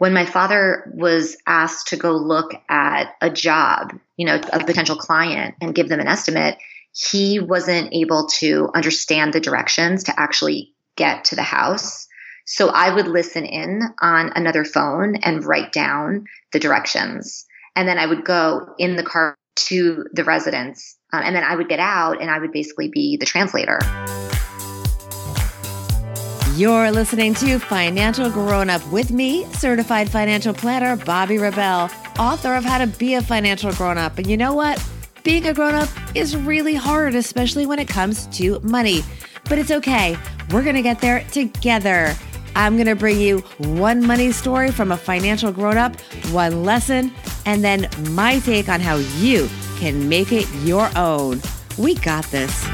when my father was asked to go look at a job, you know, a potential client and give them an estimate, he wasn't able to understand the directions to actually get to the house. So I would listen in on another phone and write down the directions. And then I would go in the car to the residence. And then I would get out and I would basically be the translator. You're listening to Financial Grown-Up with me, certified financial planner, Bobbi Rebell, author of How to Be a Financial Grown-Up. And you know what? Being a grown-up is really hard, especially when it comes to money. But it's okay. We're going to get there together. I'm going to bring you one money story from a financial grown-up, one lesson, and then my take on how you can make it your own. We got this.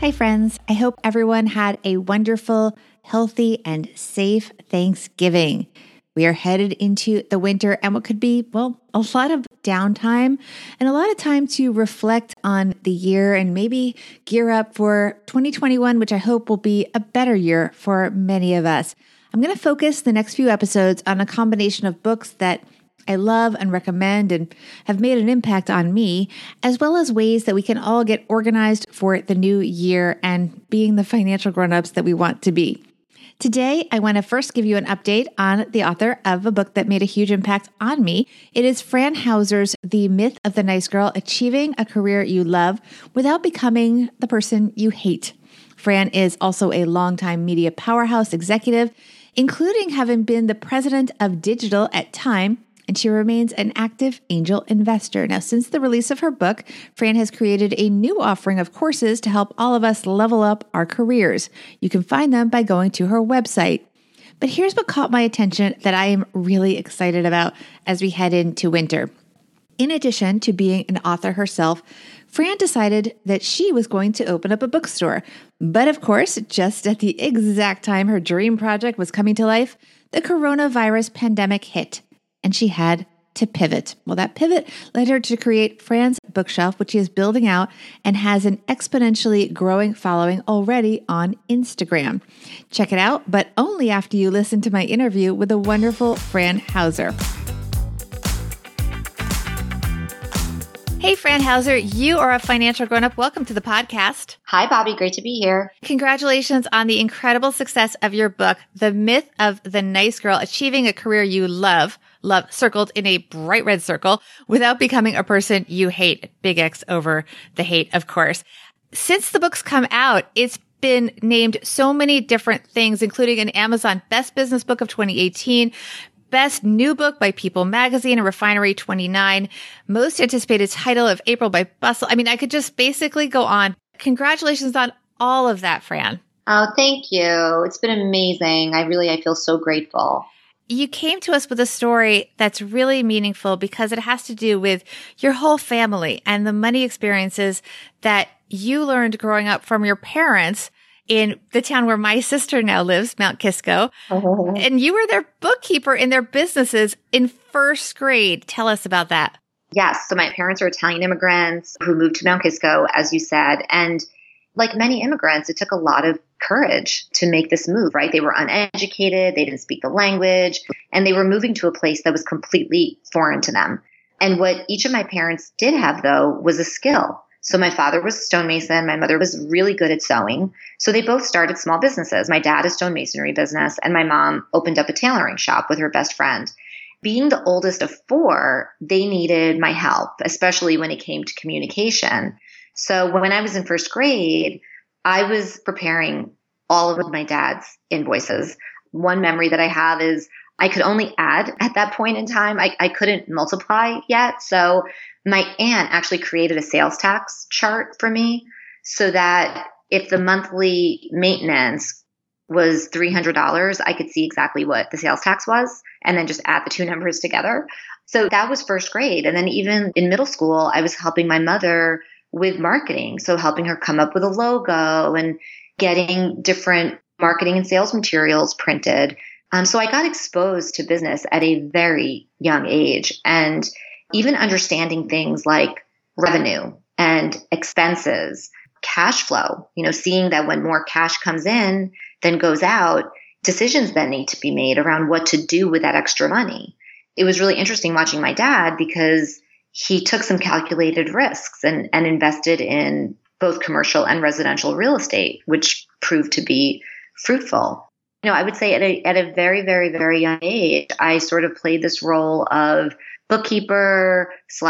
Hi, friends. I hope everyone had a wonderful, healthy, and safe Thanksgiving. We are headed into the winter and what could be, well, a lot of downtime and a lot of time to reflect on the year and maybe gear up for 2021, which I hope will be a better year for many of us. I'm going to focus the next few episodes on a combination of books that I love and recommend and have made an impact on me, as well as ways that we can all get organized for the new year and being the financial grown-ups that we want to be. Today, I want to first give you an update on the author of a book that made a huge impact on me. It is Fran Hauser's The Myth of the Nice Girl, Achieving a Career You Love Without Becoming the Person You Hate. Fran is also a longtime media powerhouse executive, including having been the president of digital at Time, and she remains an active angel investor. Now, since the release of her book, Fran has created a new offering of courses to help all of us level up our careers. You can find them by going to her website. But here's what caught my attention that I am really excited about as we head into winter. In addition to being an author herself, Fran decided that she was going to open up a bookstore. But of course, just at the exact time her dream project was coming to life, the coronavirus pandemic hit. And she had to pivot. Well, that pivot led her to create Fran's Bookshelf, which she is building out and has an exponentially growing following already on Instagram. Check it out, but only after you listen to my interview with the wonderful Fran Hauser. Hey, Fran Hauser, you are a financial grown-up. Welcome to the podcast. Hi, Bobbi. Great to be here. Congratulations on the incredible success of your book, The Myth of the Nice Girl, Achieving a Career You Love, love circled in a bright red circle, without becoming a person you hate. Big X over the hate, of course. Since the book's come out, it's been named so many different things, including an Amazon Best Business Book of 2018, Best New Book by People Magazine and Refinery 29, Most Anticipated Title of April by Bustle. I mean, I could just basically go on. Congratulations on all of that, Fran. Oh, thank you. It's been amazing. I feel so grateful. You came to us with a story that's really meaningful because it has to do with your whole family and the money experiences that you learned growing up from your parents in the town where my sister now lives, Mount Kisco. Oh. And you were their bookkeeper in their businesses in first grade. Tell us about that. Yes. So my parents are Italian immigrants who moved to Mount Kisco, as you said. And like many immigrants, it took a lot of courage to make this move, right? They were uneducated. They didn't speak the language. And they were moving to a place that was completely foreign to them. And what each of my parents did have, though, was a skill. So my father was a stonemason. My mother was really good at sewing. So they both started small businesses. My dad, a stonemasonry business, and my mom opened up a tailoring shop with her best friend. Being the oldest of four, they needed my help, especially when it came to communication. So when I was in first grade, I was preparing all of my dad's invoices. One memory that I have is I could only add at that point in time. I couldn't multiply yet. So my aunt actually created a sales tax chart for me so that if the monthly maintenance was $300, I could see exactly what the sales tax was and then just add the two numbers together. So that was first grade. And then even in middle school, I was helping my mother with marketing. So helping her come up with a logo and getting different marketing and sales materials printed. So I got exposed to business at a very young age, and even understanding things like revenue and expenses, cash flow, you know, seeing that when more cash comes in than goes out, decisions that need to be made around what to do with that extra money. It was really interesting watching my dad because he took some calculated risks and invested in both commercial and residential real estate, which proved to be fruitful. You know, I would say at a very, very, very young age, I sort of played this role of bookkeeper /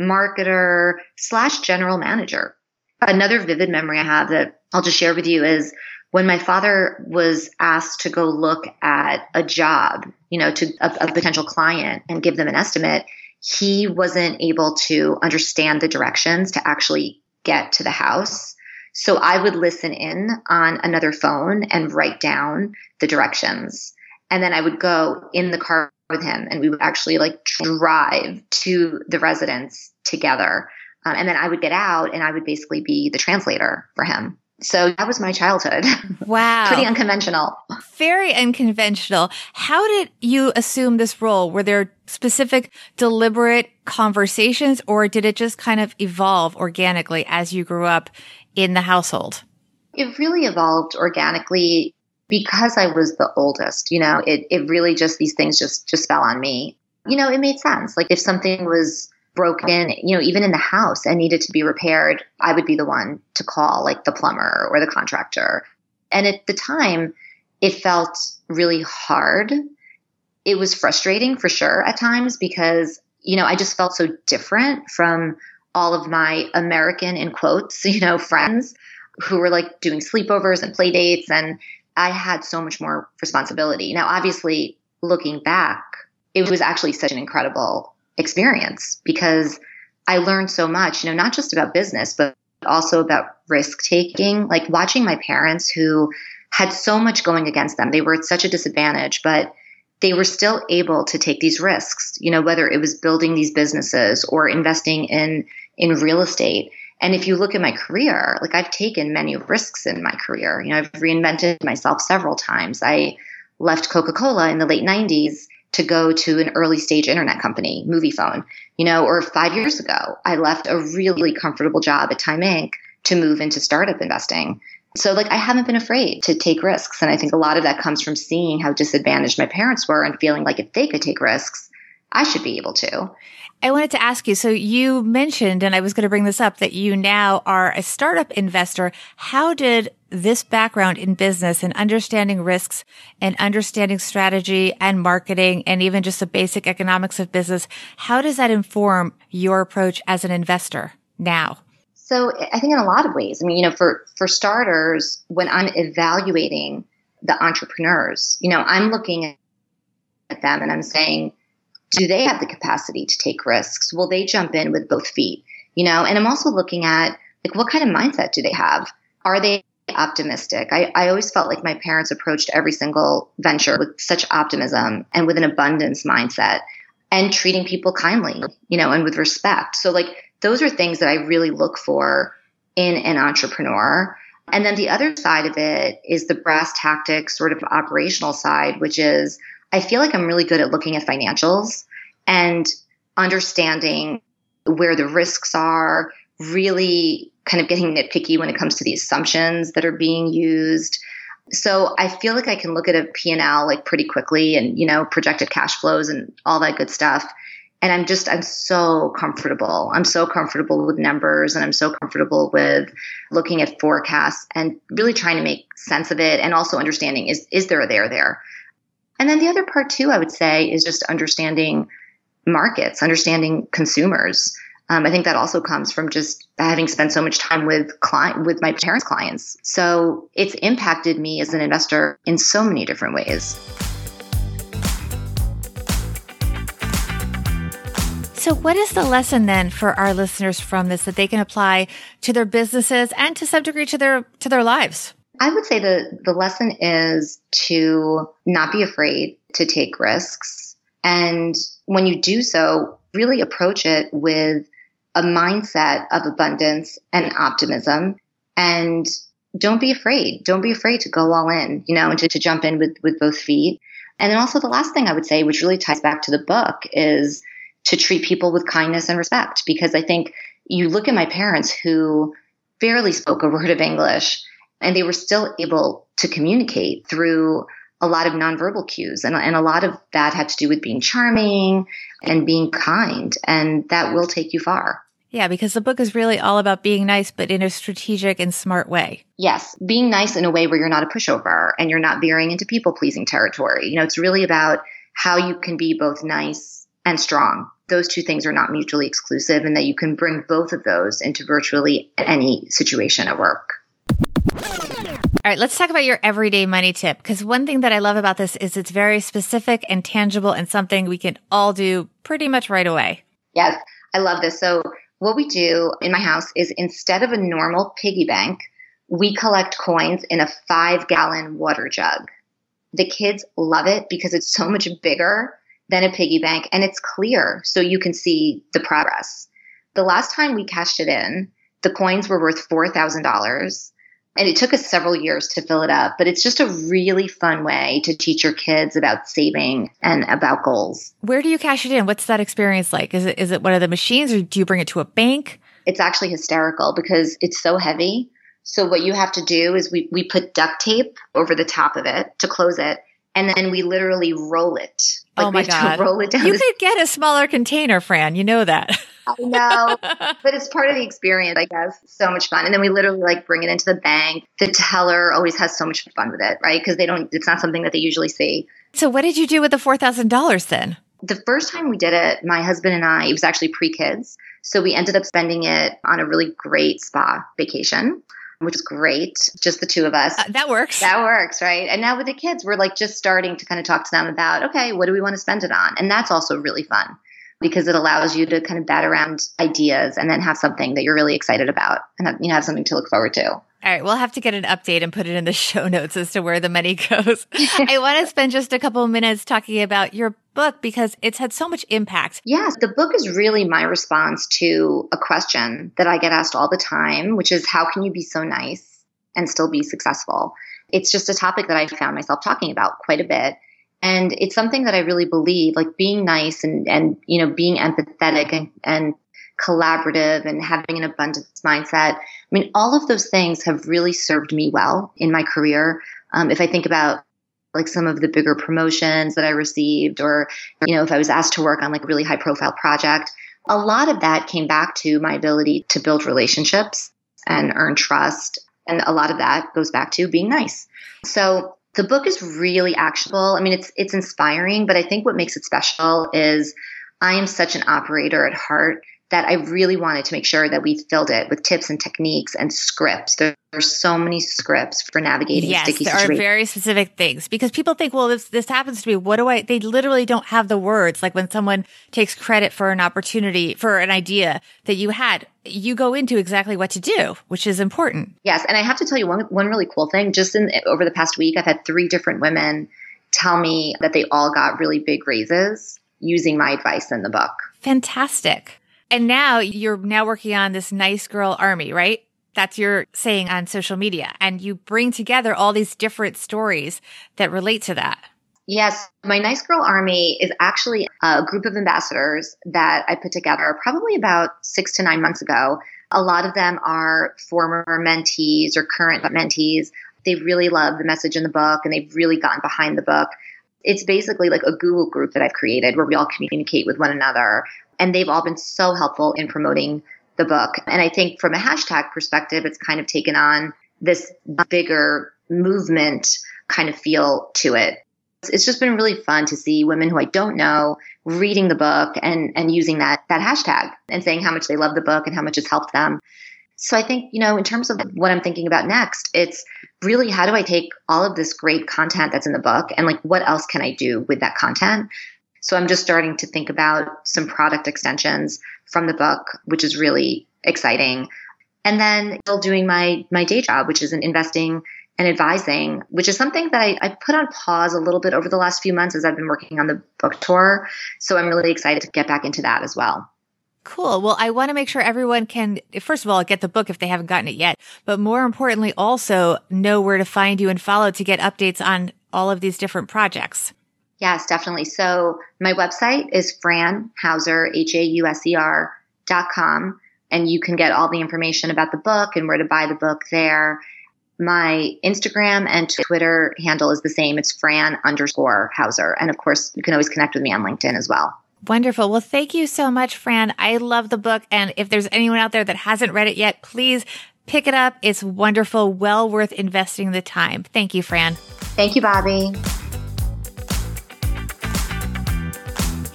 marketer / general manager. Another vivid memory I have that I'll just share with you is when my father was asked to go look at a job, you know, to a potential client and give them an estimate, he wasn't able to understand the directions to actually get to the house. So I would listen in on another phone and write down the directions. And then I would go in the car with him and we would actually like drive to the residence together. And then I would get out and I would basically be the translator for him. So that was my childhood. Wow. Pretty unconventional. Very unconventional. How did you assume this role? Were there specific deliberate conversations or did it just kind of evolve organically as you grew up in the household? It really evolved organically because I was the oldest. You know, it really just, these things just fell on me. You know, it made sense. Like if something was broken, you know, even in the house and needed to be repaired, I would be the one to call, like the plumber or the contractor. And at the time, it felt really hard. It was frustrating for sure at times because, you know, I just felt so different from all of my American, in quotes, you know, friends who were like doing sleepovers and play dates. And I had so much more responsibility. Now, obviously, looking back, it was actually such an incredible experience because I learned so much, you know, not just about business, but also about risk taking, like watching my parents who had so much going against them. They were at such a disadvantage, but they were still able to take these risks, you know, whether it was building these businesses or investing in real estate. And if you look at my career, like I've taken many risks in my career. You know, I've reinvented myself several times. I left Coca-Cola in the late 90s to go to an early stage internet company, Moviefone, you know, or 5 years ago, I left a really comfortable job at Time Inc. to move into startup investing. So like, I haven't been afraid to take risks. And I think a lot of that comes from seeing how disadvantaged my parents were and feeling like if they could take risks, I should be able to. I wanted to ask you, so you mentioned, and I was going to bring this up, that you now are a startup investor. How did this background in business and understanding risks and understanding strategy and marketing and even just the basic economics of business, how does that inform your approach as an investor now? So I think in a lot of ways, I mean, you know, for starters, when I'm evaluating the entrepreneurs, you know, I'm looking at them and I'm saying, do they have the capacity to take risks? Will they jump in with both feet? You know, and I'm also looking at like, what kind of mindset do they have? Are they optimistic? I always felt like my parents approached every single venture with such optimism and with an abundance mindset and treating people kindly, you know, and with respect. So like, those are things that I really look for in an entrepreneur. And then the other side of it is the brass tactics, sort of operational side, which is I feel like I'm really good at looking at financials and understanding where the risks are, really kind of getting nitpicky when it comes to the assumptions that are being used. So I feel like I can look at a P&L like pretty quickly and, you know, projected cash flows and all that good stuff. And I'm so comfortable. I'm so comfortable with numbers and I'm so comfortable with looking at forecasts and really trying to make sense of it and also understanding is there a there there? And then the other part too, I would say, is just understanding markets, understanding consumers. I think that also comes from just having spent so much time with my parents' clients. So it's impacted me as an investor in so many different ways. So what is the lesson then for our listeners from this that they can apply to their businesses and to some degree to their lives? I would say the lesson is to not be afraid to take risks. And when you do so, really approach it with a mindset of abundance and optimism. And don't be afraid. Don't be afraid to go all in, you know, and to jump in with both feet. And then also the last thing I would say, which really ties back to the book, is to treat people with kindness and respect. Because I think you look at my parents who barely spoke a word of English and they were still able to communicate through a lot of nonverbal cues. And a lot of that had to do with being charming and being kind. And that will take you far. Yeah, because the book is really all about being nice, but in a strategic and smart way. Yes. Being nice in a way where you're not a pushover and you're not veering into people-pleasing territory. You know, it's really about how you can be both nice and strong. Those two things are not mutually exclusive, and that you can bring both of those into virtually any situation at work. All right, let's talk about your everyday money tip, because one thing that I love about this is it's very specific and tangible and something we can all do pretty much right away. Yes, I love this. So what we do in my house is, instead of a normal piggy bank, we collect coins in a 5-gallon water jug. The kids love it because it's so much bigger than a piggy bank, and it's clear, so you can see the progress. The last time we cashed it in, the coins were worth $4,000, and it took us several years to fill it up, but it's just a really fun way to teach your kids about saving and about goals. Where do you cash it in? What's that experience like? Is it one of the machines, or do you bring it to a bank? It's actually hysterical because it's so heavy. So what you have to do is we put duct tape over the top of it to close it, and then we literally roll it. Like, oh my God. Roll it down. You could get a smaller container, Fran. You know that. I know, but it's part of the experience, I guess. So much fun. And then we literally bring it into the bank. The teller always has so much fun with it, right? Because it's not something that they usually see. So what did you do with the $4,000 then? The first time we did it, my husband and I, it was actually pre-kids. So we ended up spending it on a really great spa vacation, which is great. Just the two of us. That works, right? And now with the kids, we're just starting to kind of talk to them about, okay, what do we want to spend it on? And that's also really fun because it allows you to kind of bat around ideas and then have something that you're really excited about and have something to look forward to. All right. We'll have to get an update and put it in the show notes as to where the money goes. I want to spend just a couple of minutes talking about your book because it's had so much impact. Yes. The book is really my response to a question that I get asked all the time, which is, how can you be so nice and still be successful? It's just a topic that I found myself talking about quite a bit. And it's something that I really believe, being nice and being empathetic and collaborative and having an abundance mindset. I mean, all of those things have really served me well in my career. If I think about some of the bigger promotions that I received, or, if I was asked to work on a really high profile project, a lot of that came back to my ability to build relationships and earn trust. And a lot of that goes back to being nice. So the book is really actionable. I mean, it's inspiring, but I think what makes it special is I am such an operator at heart that I really wanted to make sure that we filled it with tips and techniques and scripts. There are so many scripts for navigating sticky situations. Yes, there are very specific things because people think, well, this happens to me. What do I – they literally don't have the words. Like when someone takes credit for an opportunity, for an idea that you had, you go into exactly what to do, which is important. Yes, and I have to tell you one really cool thing. Just over the past week, I've had 3 different women tell me that they all got really big raises using my advice in the book. Fantastic. And now you're working on this nice girl army, right? That's your saying on social media. And you bring together all these different stories that relate to that. Yes. My nice girl army is actually a group of ambassadors that I put together probably about 6 to 9 months ago. A lot of them are former mentees or current mentees. They really love the message in the book and they've really gotten behind the book. It's basically a Google group that I've created where we all communicate with one another. And they've all been so helpful in promoting the book. And I think from a hashtag perspective, it's kind of taken on this bigger movement kind of feel to it. It's just been really fun to see women who I don't know reading the book and using that hashtag and saying how much they love the book and how much it's helped them. So I think, in terms of what I'm thinking about next, it's really how do I take all of this great content that's in the book and what else can I do with that content? So I'm just starting to think about some product extensions from the book, which is really exciting. And then still doing my day job, which is in investing and advising, which is something that I put on pause a little bit over the last few months as I've been working on the book tour. So I'm really excited to get back into that as well. Cool. Well, I want to make sure everyone can, first of all, get the book if they haven't gotten it yet, but more importantly, also know where to find you and follow to get updates on all of these different projects. Yes, definitely. So my website is franhauser.com, and you can get all the information about the book and where to buy the book there. My Instagram and Twitter handle is the same. It's Fran_Hauser. And of course, you can always connect with me on LinkedIn as well. Wonderful. Well, thank you so much, Fran. I love the book. And if there's anyone out there that hasn't read it yet, please pick it up. It's wonderful. Well worth investing the time. Thank you, Fran. Thank you, Bobbi.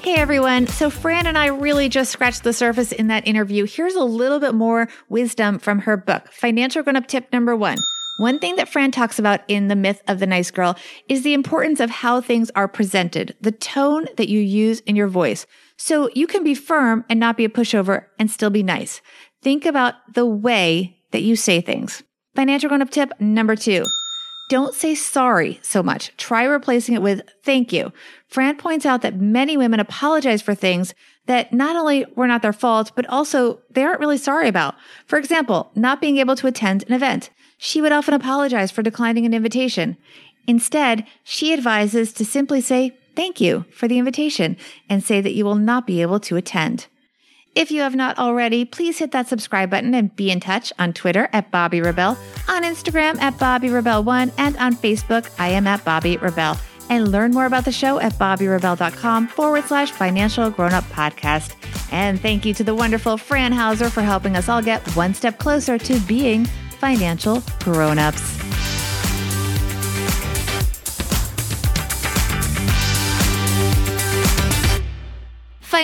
Hey everyone. So Fran and I really just scratched the surface in that interview. Here's a little bit more wisdom from her book, Financial Grown-Up Tip Number 1. One thing that Fran talks about in The Myth of the Nice Girl is the importance of how things are presented, the tone that you use in your voice. So you can be firm and not be a pushover and still be nice. Think about the way that you say things. Financial Grown-Up Tip Number 2. Don't say sorry so much. Try replacing it with thank you. Fran points out that many women apologize for things that not only were not their fault, but also they aren't really sorry about. For example, not being able to attend an event. She would often apologize for declining an invitation. Instead, she advises to simply say thank you for the invitation and say that you will not be able to attend. If you have not already, please hit that subscribe button and be in touch on Twitter at Bobbi Rebell, on Instagram at Bobbi Rebell1, and on Facebook, I am at Bobbi Rebell. And learn more about the show at BobbiRebell.com/Financial Grown-Up Podcast. And thank you to the wonderful Fran Hauser for helping us all get one step closer to being financial grown-ups.